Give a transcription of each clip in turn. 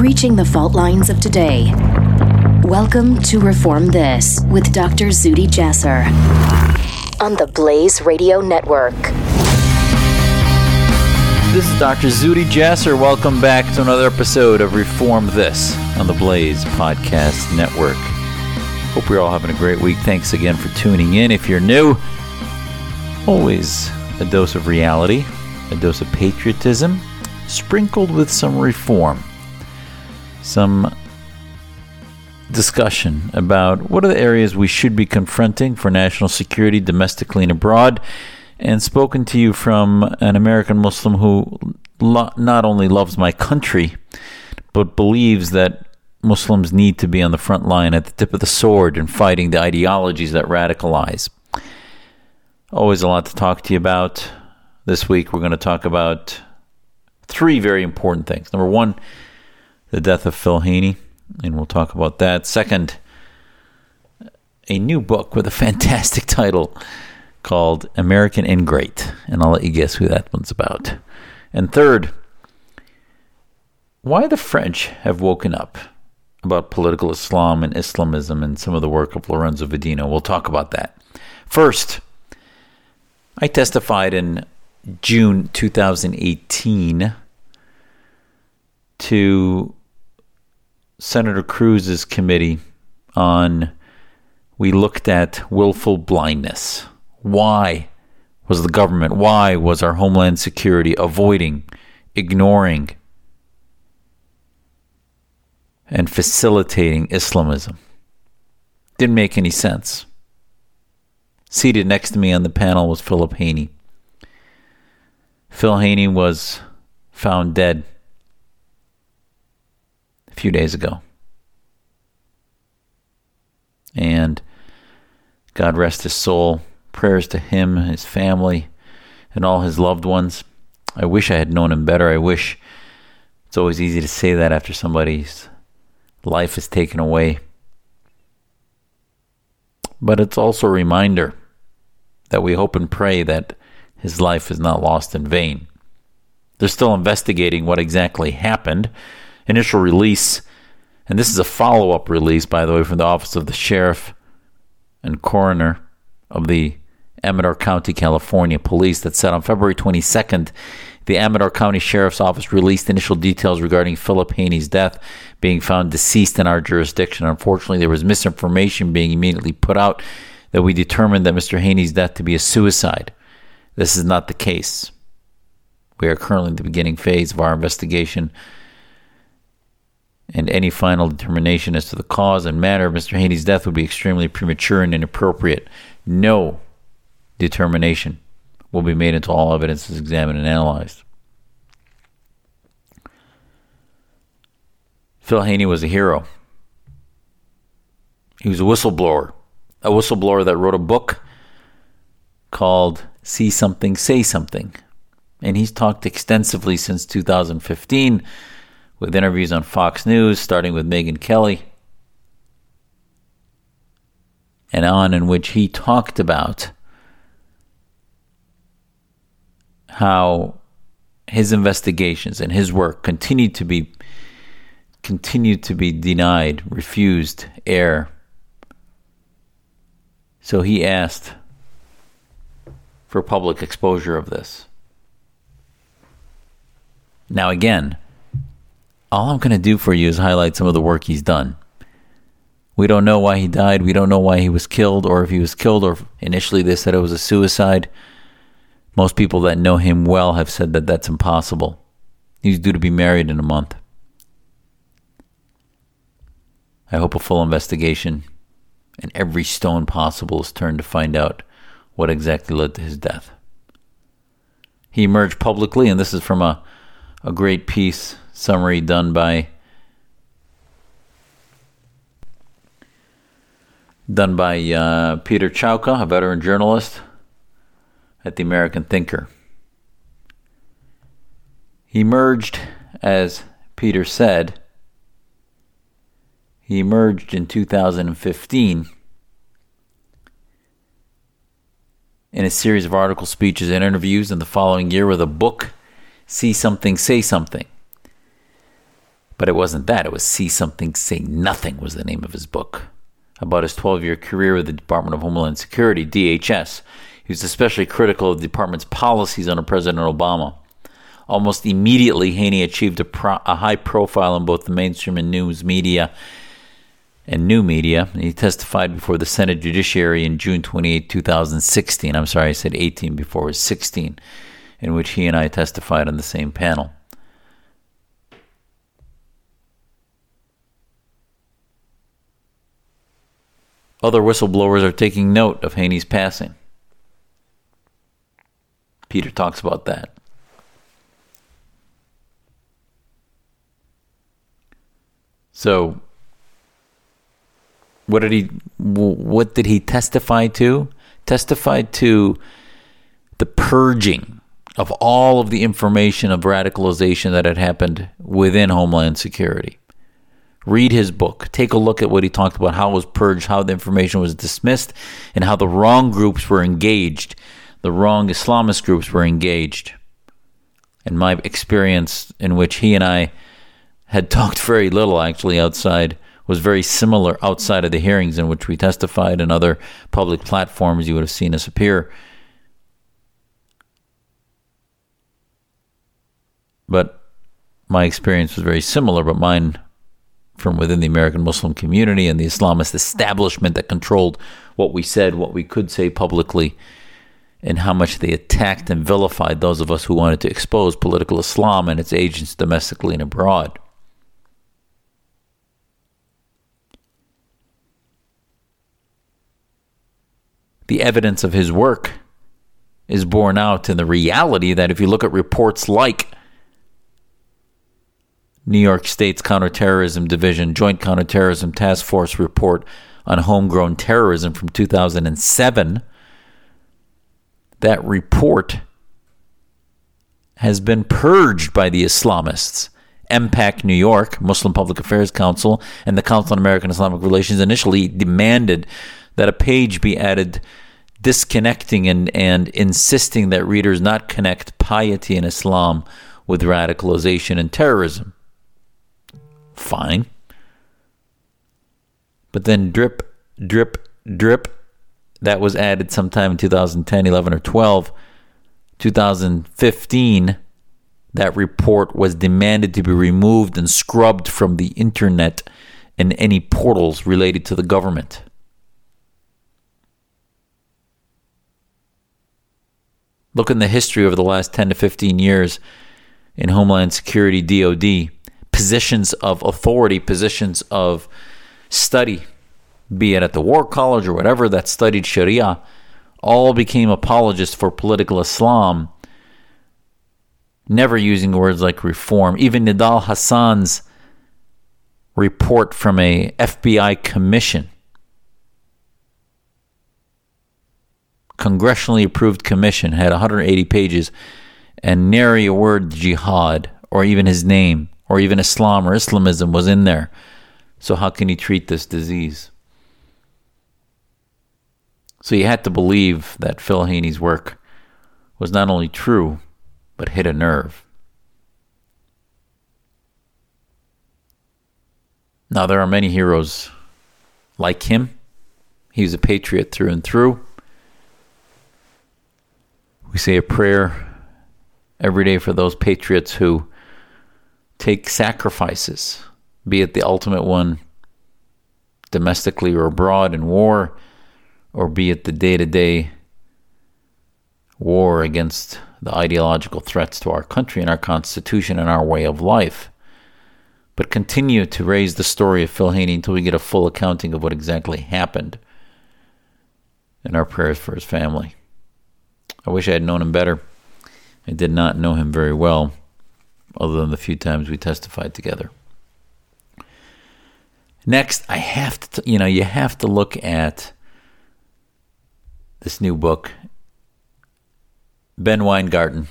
breaching the fault lines of today. Welcome to Reform This with Dr. Zudi Jasser on the Blaze Radio Network. This is Dr. Zudi Jasser. Welcome back to another episode of Reform This on the Blaze Podcast Network. Hope you're all having a great week. Thanks again for tuning in. If you're new, always a dose of reality, a dose of patriotism, sprinkled with some reform, some discussion about what are the areas we should be confronting for national security domestically and abroad, and spoken to you from an American Muslim who not only loves my country, but believes that Muslims need to be on the front line at the tip of the sword in fighting the ideologies that radicalize. Always a lot to talk to you about. This week we're going to talk about three very important things. Number one, the death of Phil Haney, and we'll talk about that. Second, a new book with a fantastic title called American Ingrate, and I'll let you guess who that one's about. And third, why the French have woken up about political Islam and Islamism and some of the work of Lorenzo Vidino. We'll talk about that. First, I testified in June 2018 to Senator Cruz's committee on, we looked at willful blindness. Why was the government, why was our Homeland Security avoiding, ignoring, and facilitating Islamism? Didn't make any sense. Seated next to me on the panel was Philip Haney. Phil Haney was found dead a few days ago. And God rest his soul. Prayers to him, his family, and all his loved ones. I wish I had known him better. I wish. It's always easy to say that after somebody's life is taken away. But it's also a reminder that we hope and pray that his life is not lost in vain. They're still investigating what exactly happened. Initial release, and this is a follow-up release, by the way, from the Office of the Sheriff and Coroner of the Amador County, California Police, that said on February 22nd, the Amador County Sheriff's Office released initial details regarding Philip Haney's death being found deceased in our jurisdiction. Unfortunately, there was misinformation being immediately put out that we determined that Mr. Haney's death to be a suicide. This is not the case. We are currently in the beginning phase of our investigation, and any final determination as to the cause and manner of Mr. Haney's death would be extremely premature and inappropriate. No determination will be made until all evidence is examined and analyzed. Phil Haney was a hero. He was a whistleblower that wrote a book called See Something, Say Something. And he's talked extensively since 2015 with interviews on Fox News, starting with Megyn Kelly, and on, in which he talked about how his investigations and his work continued to be denied, refused air. So he asked for public exposure of this. Now again, all I'm going to do for you is highlight some of the work he's done. We don't know why he died. We don't know why he was killed, or if he was killed, or initially they said it was a suicide. Most people that know him well have said that that's impossible. He's due to be married in a month. I hope a full investigation and every stone possible is turned to find out what exactly led to his death. He emerged publicly, and this is from a great piece summary done by Peter Chauka, a veteran journalist at the American Thinker. He emerged, as Peter said, he emerged in 2015 in a series of articles, speeches, and interviews in the following year with a book, See Something, Say Something. But it wasn't that. It was See Something, Say Nothing was the name of his book. About his 12-year career with the Department of Homeland Security, DHS, he was especially critical of the department's policies under President Obama. Almost immediately, Haney achieved a high profile in both the mainstream and new media. He testified before the Senate Judiciary in June 28, 2016. I'm sorry, I said 18 before it was 16, in which he and I testified on the same panel. Other whistleblowers are taking note of Haney's passing. Peter talks about that. So, what did he testify to? Testified to the purging of all of the information of radicalization that had happened within Homeland Security. Read his book. Take a look at what he talked about, how it was purged, how the information was dismissed, and how the wrong groups were engaged, the wrong Islamist groups were engaged. And my experience in which he and I had talked very little actually outside was very similar outside of the hearings in which we testified and other public platforms you would have seen us appear. But my experience was very similar, but mine from within the American Muslim community and the Islamist establishment that controlled what we said, what we could say publicly, and how much they attacked and vilified those of us who wanted to expose political Islam and its agents domestically and abroad. The evidence of his work is borne out in the reality that if you look at reports like New York State's Counterterrorism Division, Joint Counterterrorism Task Force report on homegrown terrorism from 2007. That report has been purged by the Islamists. MPAC New York, Muslim Public Affairs Council, and the Council on American-Islamic Relations initially demanded that a page be added disconnecting and insisting that readers not connect piety in Islam with radicalization and terrorism. Fine. But then drip, that was added sometime in 2010, 11, or 12. 2015, that report was demanded to be removed and scrubbed from the internet and any portals related to the government. Look in the history over the last 10 to 15 years in Homeland Security, DOD, positions of authority, positions of study, be it at the War College or whatever that studied Sharia, all became apologists for political Islam, never using words like reform. Even Nidal Hassan's report from a FBI commission, congressionally approved commission, had 180 pages and nary a word jihad or even his name or even Islam or Islamism was in there. So how can you treat this disease? So you had to believe that Phil Haney's work was not only true, but hit a nerve. Now, there are many heroes like him. He was a patriot through and through. We say a prayer every day for those patriots who take sacrifices, be it the ultimate one domestically or abroad in war, or be it the day-to-day war against the ideological threats to our country and our Constitution and our way of life. But continue to raise the story of Phil Haney until we get a full accounting of what exactly happened, and our prayers for his family. I wish I had known him better. I did not know him very well, other than the few times we testified together. Next, I have to, you have to look at this new book, Ben Weingarten,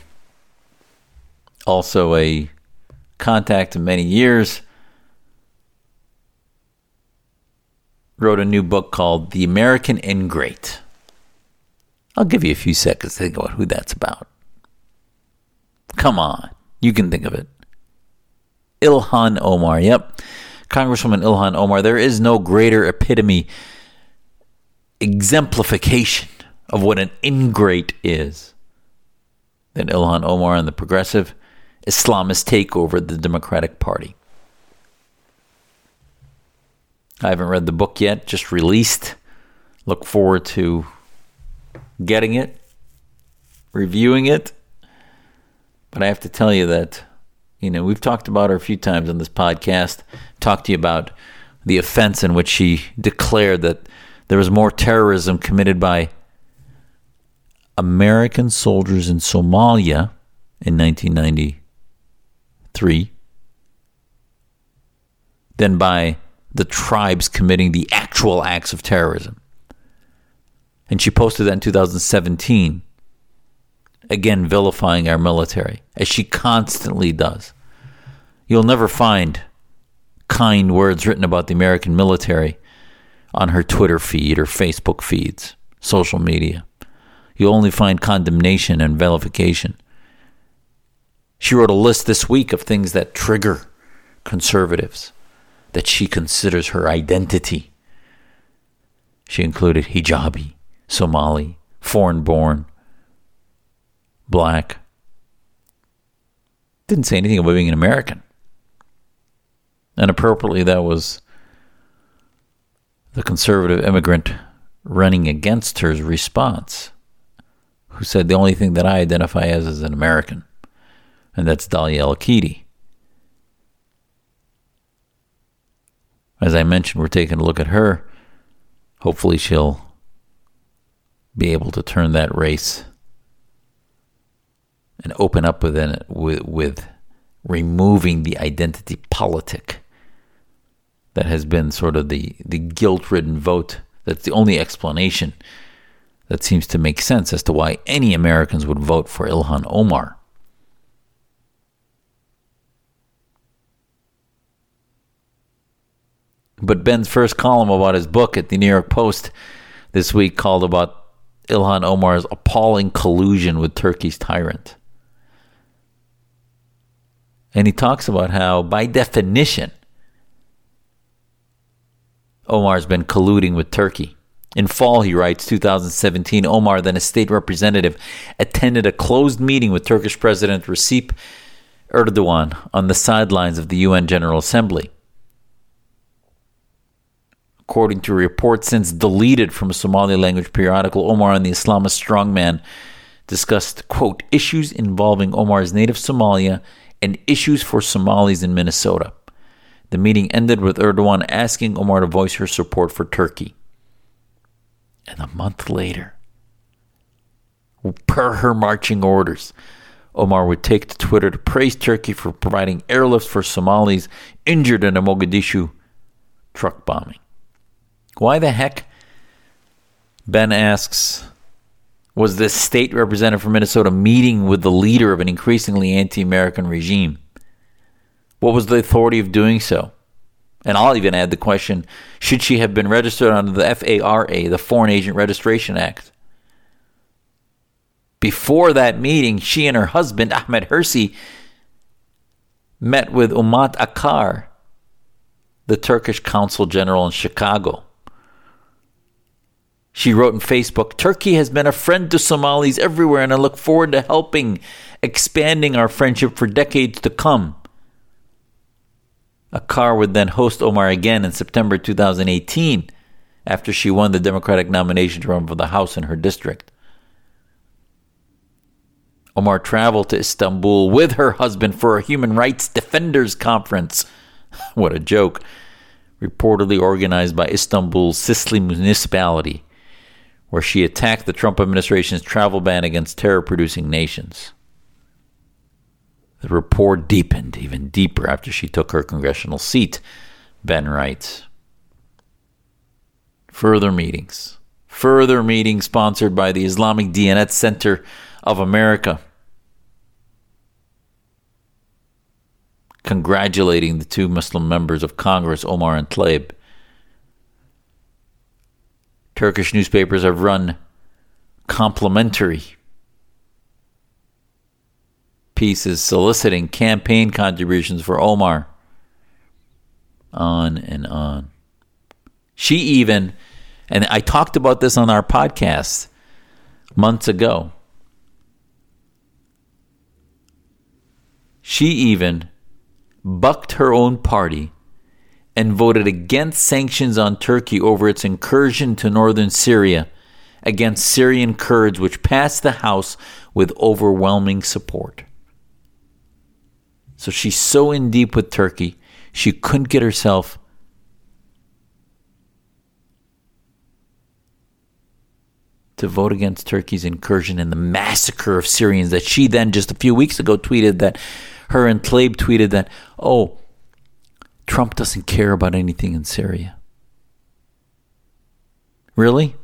also a contact of many years, wrote a new book called The American Ingrate. I'll give you a few seconds to think about who that's about. Come on, you can think of it. Ilhan Omar. Yep, Congresswoman Ilhan Omar. There is no greater epitome, exemplification of what an ingrate is than Ilhan Omar and the progressive Islamist takeover of the Democratic Party. I haven't read the book yet, just released. Look forward to getting it, reviewing it. But I have to tell you that, you know, we've talked about her a few times on this podcast, talked to you about the offense in which she declared that there was more terrorism committed by American soldiers in Somalia in 1993 than by the tribes committing the actual acts of terrorism. And she posted that in 2017, again vilifying our military, as she constantly does. You'll never find kind words written about the American military on her Twitter feed or Facebook feeds, social media. You'll only find condemnation and vilification. She wrote a list this week of things that trigger conservatives, that she considers her identity. She included hijabi, Somali, foreign-born, black. Didn't say anything about being an American. And appropriately, that was the conservative immigrant running against her's response, who said, the only thing that I identify as is an American, and that's Dahlia Lakiti. As I mentioned, we're taking a look at her. Hopefully she'll be able to turn that race and open up within it with removing the identity politic that has been sort of the guilt-ridden vote. That's the only explanation that seems to make sense as to why any Americans would vote for Ilhan Omar. But Ben's first column about his book at the New York Post this week called about Ilhan Omar's appalling collusion with Turkey's tyrant. And he talks about how, by definition, Omar's been colluding with Turkey. In fall, he writes, 2017, Omar, then a state representative, attended a closed meeting with Turkish President Recep Erdogan on the sidelines of the UN General Assembly. According to a report since deleted from a Somali-language periodical, Omar and the Islamist strongman discussed, quote, issues involving Omar's native Somalia and issues for Somalis in Minnesota. The meeting ended with Erdogan asking Omar to voice her support for Turkey. And a month later, per her marching orders, Omar would take to Twitter to praise Turkey for providing airlifts for Somalis injured in a Mogadishu truck bombing. Why the heck, Ben asks, was this state representative from Minnesota meeting with the leader of an increasingly anti-American regime? What was the authority of doing so? And I'll even add the question, should she have been registered under the FARA, the Foreign Agent Registration Act? Before that meeting, she and her husband, Ahmed Hirsi, met with Umat Akar, the Turkish consul general in Chicago. She wrote on Facebook, Turkey has been a friend to Somalis everywhere, and I look forward to helping, expanding our friendship for decades to come. Akar would then host Omar again in September 2018 after she won the Democratic nomination to run for the House in her district. Omar traveled to Istanbul with her husband for a Human Rights Defenders Conference. What a joke. Reportedly organized by Istanbul's Sisli municipality, where she attacked the Trump administration's travel ban against terror-producing nations. The rapport deepened even deeper after she took her congressional seat, Ben writes. Further meetings sponsored by the Islamic Diyanet Center of America, congratulating the two Muslim members of Congress, Omar and Tlaib. Turkish newspapers have run complimentary piece is soliciting campaign contributions for Omar. On and on. She even, and I talked about this on our podcast months ago. She even bucked her own party and voted against sanctions on Turkey over its incursion to northern Syria against Syrian Kurds, which passed the House with overwhelming support. So she's so in deep with Turkey, she couldn't get herself to vote against Turkey's incursion in the massacre of Syrians that she then just a few weeks ago tweeted that, her and Tlaib tweeted that, oh, Trump doesn't care about anything in Syria. Really?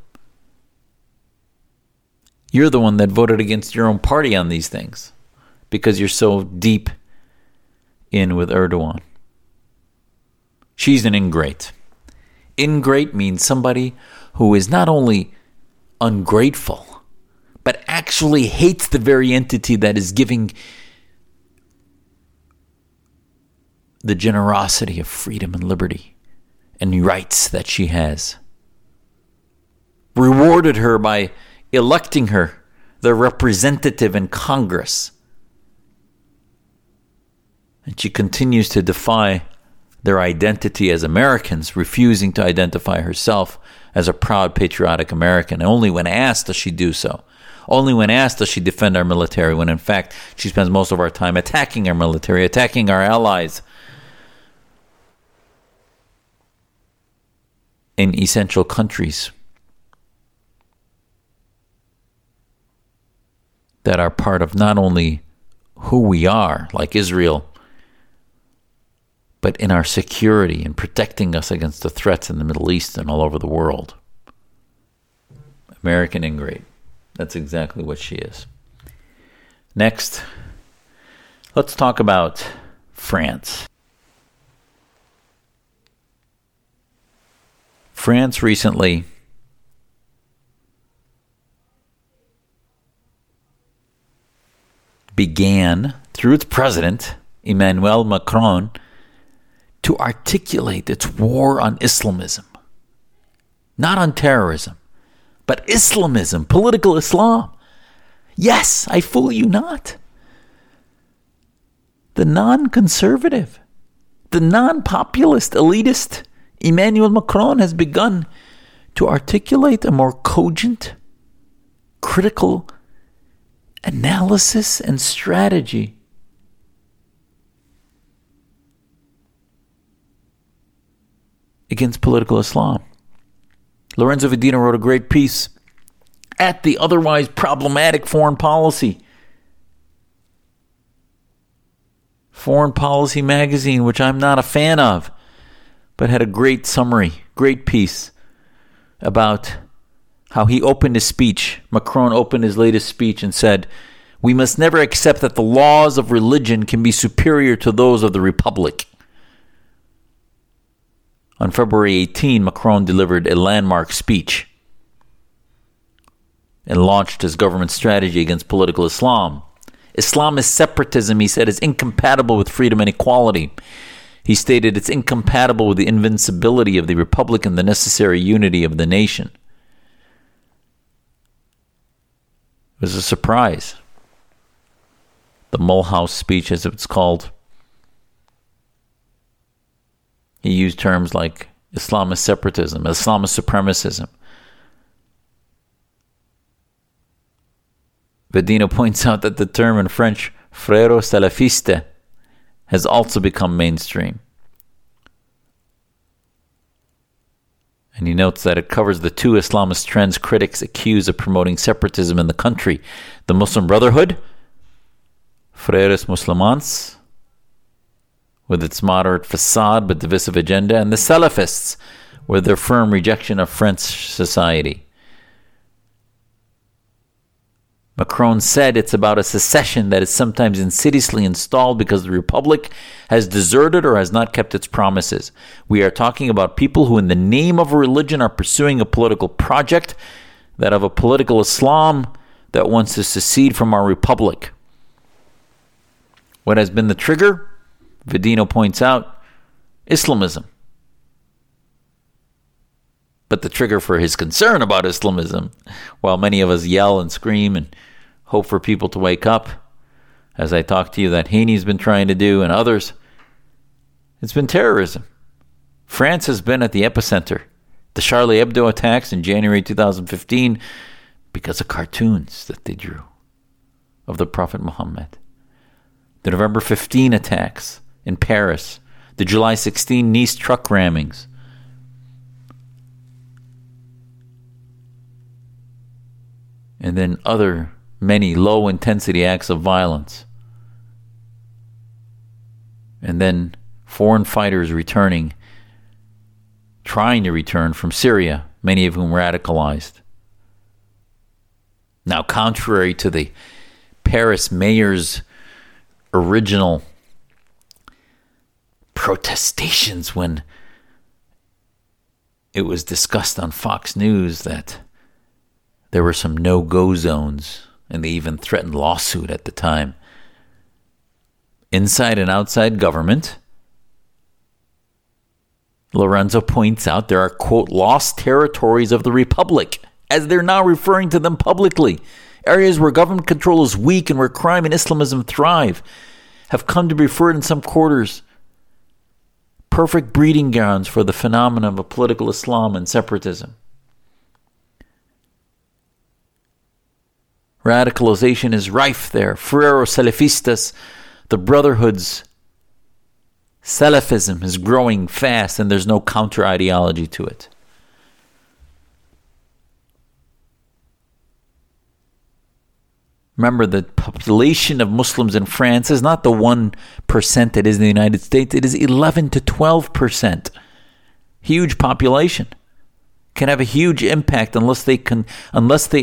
You're the one that voted against your own party on these things because you're so deep in with Erdogan. She's an ingrate. Ingrate means somebody who is not only ungrateful, but actually hates the very entity that is giving the generosity of freedom and liberty and rights that she has. Rewarded her by electing her the representative in Congress. And she continues to defy their identity as Americans, refusing to identify herself as a proud patriotic American. And only when asked does she do so. Only when asked does she defend our military, when in fact she spends most of our time attacking our military, attacking our allies. In essential countries that are part of not only who we are, like Israel, but in our security and protecting us against the threats in the Middle East and all over the world. American ingrate. That's exactly what she is. Next, let's talk about France. France recently began, through its president, Emmanuel Macron, to articulate its war on Islamism. Not on terrorism, but Islamism, political Islam. Yes, I fool you not. The non-conservative, the non-populist, elitist Emmanuel Macron has begun to articulate a more cogent, critical analysis and strategy against political Islam. Lorenzo Vidino wrote a great piece at the otherwise problematic Foreign Policy. Foreign Policy magazine, which I'm not a fan of, but had a great summary, great piece about how he opened his speech. Macron opened his latest speech and said, "We must never accept that the laws of religion can be superior to those of the Republic." On February 18, Macron delivered a landmark speech and launched his government strategy against political Islam. Islamist separatism, he said, is incompatible with freedom and equality. He stated it's incompatible with the invincibility of the republic and the necessary unity of the nation. It was a surprise. The Mulhouse speech, as it's called. He used terms like Islamist separatism, Islamist supremacism. Vidino points out that the term in French, frero salafiste, has also become mainstream. And he notes that it covers the two Islamist trends critics accuse of promoting separatism in the country. The Muslim Brotherhood, Frères Musulmans, with its moderate facade but divisive agenda, and the Salafists, with their firm rejection of French society. Macron said it's about a secession that is sometimes insidiously installed because the Republic has deserted or has not kept its promises. We are talking about people who in the name of a religion are pursuing a political project, that of a political Islam that wants to secede from our Republic. What has been the trigger? Vidino points out, Islamism. But the trigger for his concern about Islamism, while many of us yell and scream and hope for people to wake up, as I talk to you that Haney's been trying to do and others, it's been terrorism. France has been at the epicenter. The Charlie Hebdo attacks in January 2015 because of cartoons that they drew of the Prophet Muhammad. The November 15 attacks in Paris. The July 16 Nice truck rammings. And then other many low-intensity acts of violence. And then foreign fighters returning, trying to return from Syria, many of whom radicalized. Now, contrary to the Paris mayor's original protestations when it was discussed on Fox News that there were some no-go zones, and they even threatened lawsuit at the time. Inside and outside government, Lorenzo points out there are, quote, lost territories of the Republic, as they're now referring to them publicly. Areas where government control is weak and where crime and Islamism thrive have come to be referred in some quarters. Perfect breeding grounds for the phenomenon of political Islam and separatism. Radicalization is rife there. Frero Salafistas, the brotherhoods. Salafism is growing fast and there's no counter-ideology to it. Remember, the population of Muslims in France is not the 1% that is in the United States. It is 11 to 12%. Huge population. Can have a huge impact unless they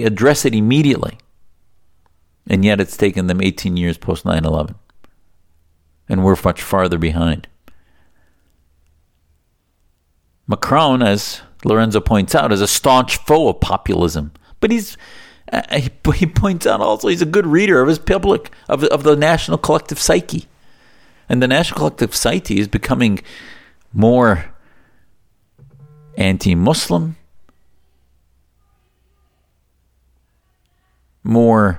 address it immediately. And yet it's taken them 18 years post 9/11. And we're much farther behind. Macron, as Lorenzo points out, is a staunch foe of populism. But he points out also he's a good reader of his public, of the national collective psyche. And the national collective psyche is becoming more anti-Muslim, more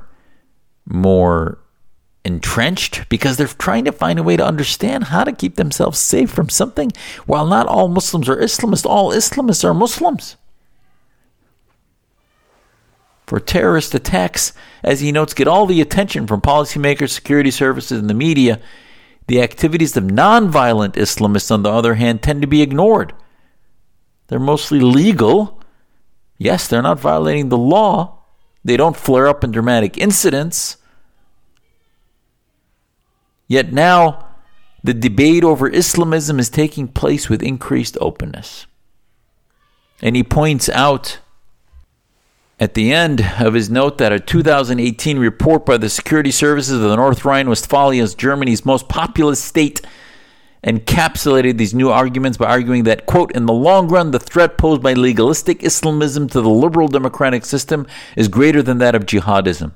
entrenched, because they're trying to find a way to understand how to keep themselves safe from something. While not all Muslims are Islamists, all Islamists are Muslims. For terrorist attacks, as he notes, get all the attention from policymakers, security services, and the media. The activities of nonviolent Islamists, on the other hand, tend to be ignored. They're mostly legal. Yes, they're not violating the law. They don't flare up in dramatic incidents. Yet now, the debate over Islamism is taking place with increased openness. And he points out at the end of his note that a 2018 report by the security services of the North Rhine-Westphalia, Germany's most populous state, encapsulated these new arguments by arguing that, quote, in the long run, the threat posed by legalistic Islamism to the liberal democratic system is greater than that of jihadism.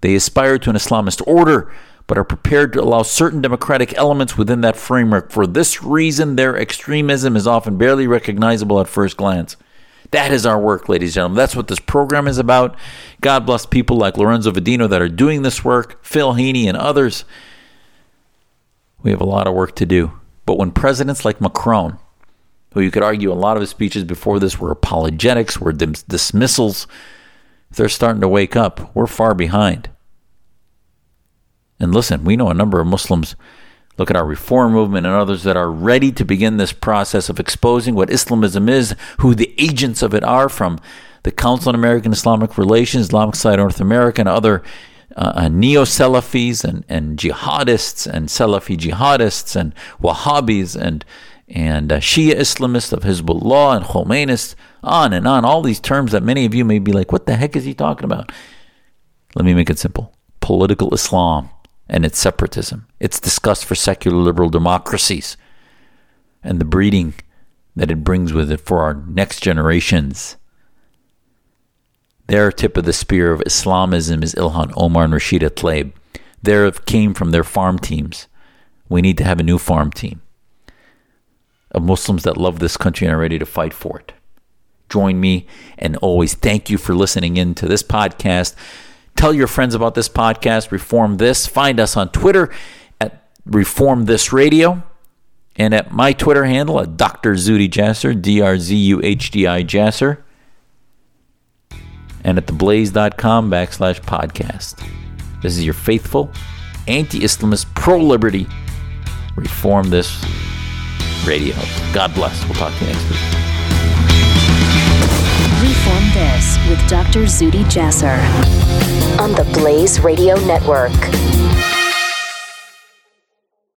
They aspire to an Islamist order, but are prepared to allow certain democratic elements within that framework. For this reason, their extremism is often barely recognizable at first glance. That is our work, ladies and gentlemen. That's what this program is about. God bless people like Lorenzo Vidino that are doing this work, Phil Haney and others. We have a lot of work to do. But when presidents like Macron, who you could argue a lot of his speeches before this were apologetics, were dismissals, they're starting to wake up. We're far behind. And listen, we know a number of Muslims, look at our reform movement and others that are ready to begin this process of exposing what Islamism is, who the agents of it are, from the Council on American-Islamic Relations, Islamic Society of North America, and other neo-Salafis and jihadists and Salafi jihadists and Wahhabis and Shia Islamists of Hezbollah and Khomeinists, on and on. All these terms that many of you may be like, what the heck is he talking about? Let me make it simple. Political Islam and its separatism. It's disgust for secular liberal democracies and the breeding that it brings with it for our next generations. Their tip of the spear of Islamism is Ilhan Omar and Rashida Tlaib. there came from their farm teams. We need to have a new farm team of Muslims that love this country and are ready to fight for it. Join me, and always thank you for listening in to this podcast. Tell your friends about this podcast, Reform This. Find us on Twitter at Reform This Radio, and at my Twitter handle at Dr. Zudi Jasser, D-R-Z-U-H-D-I Jasser, and at theblaze.com/podcast. This is your faithful, anti-Islamist, pro-liberty Reform This Radio. God bless. We'll talk to you next week. Reform This with Dr. Zudi Jasser on the Blaze Radio Network.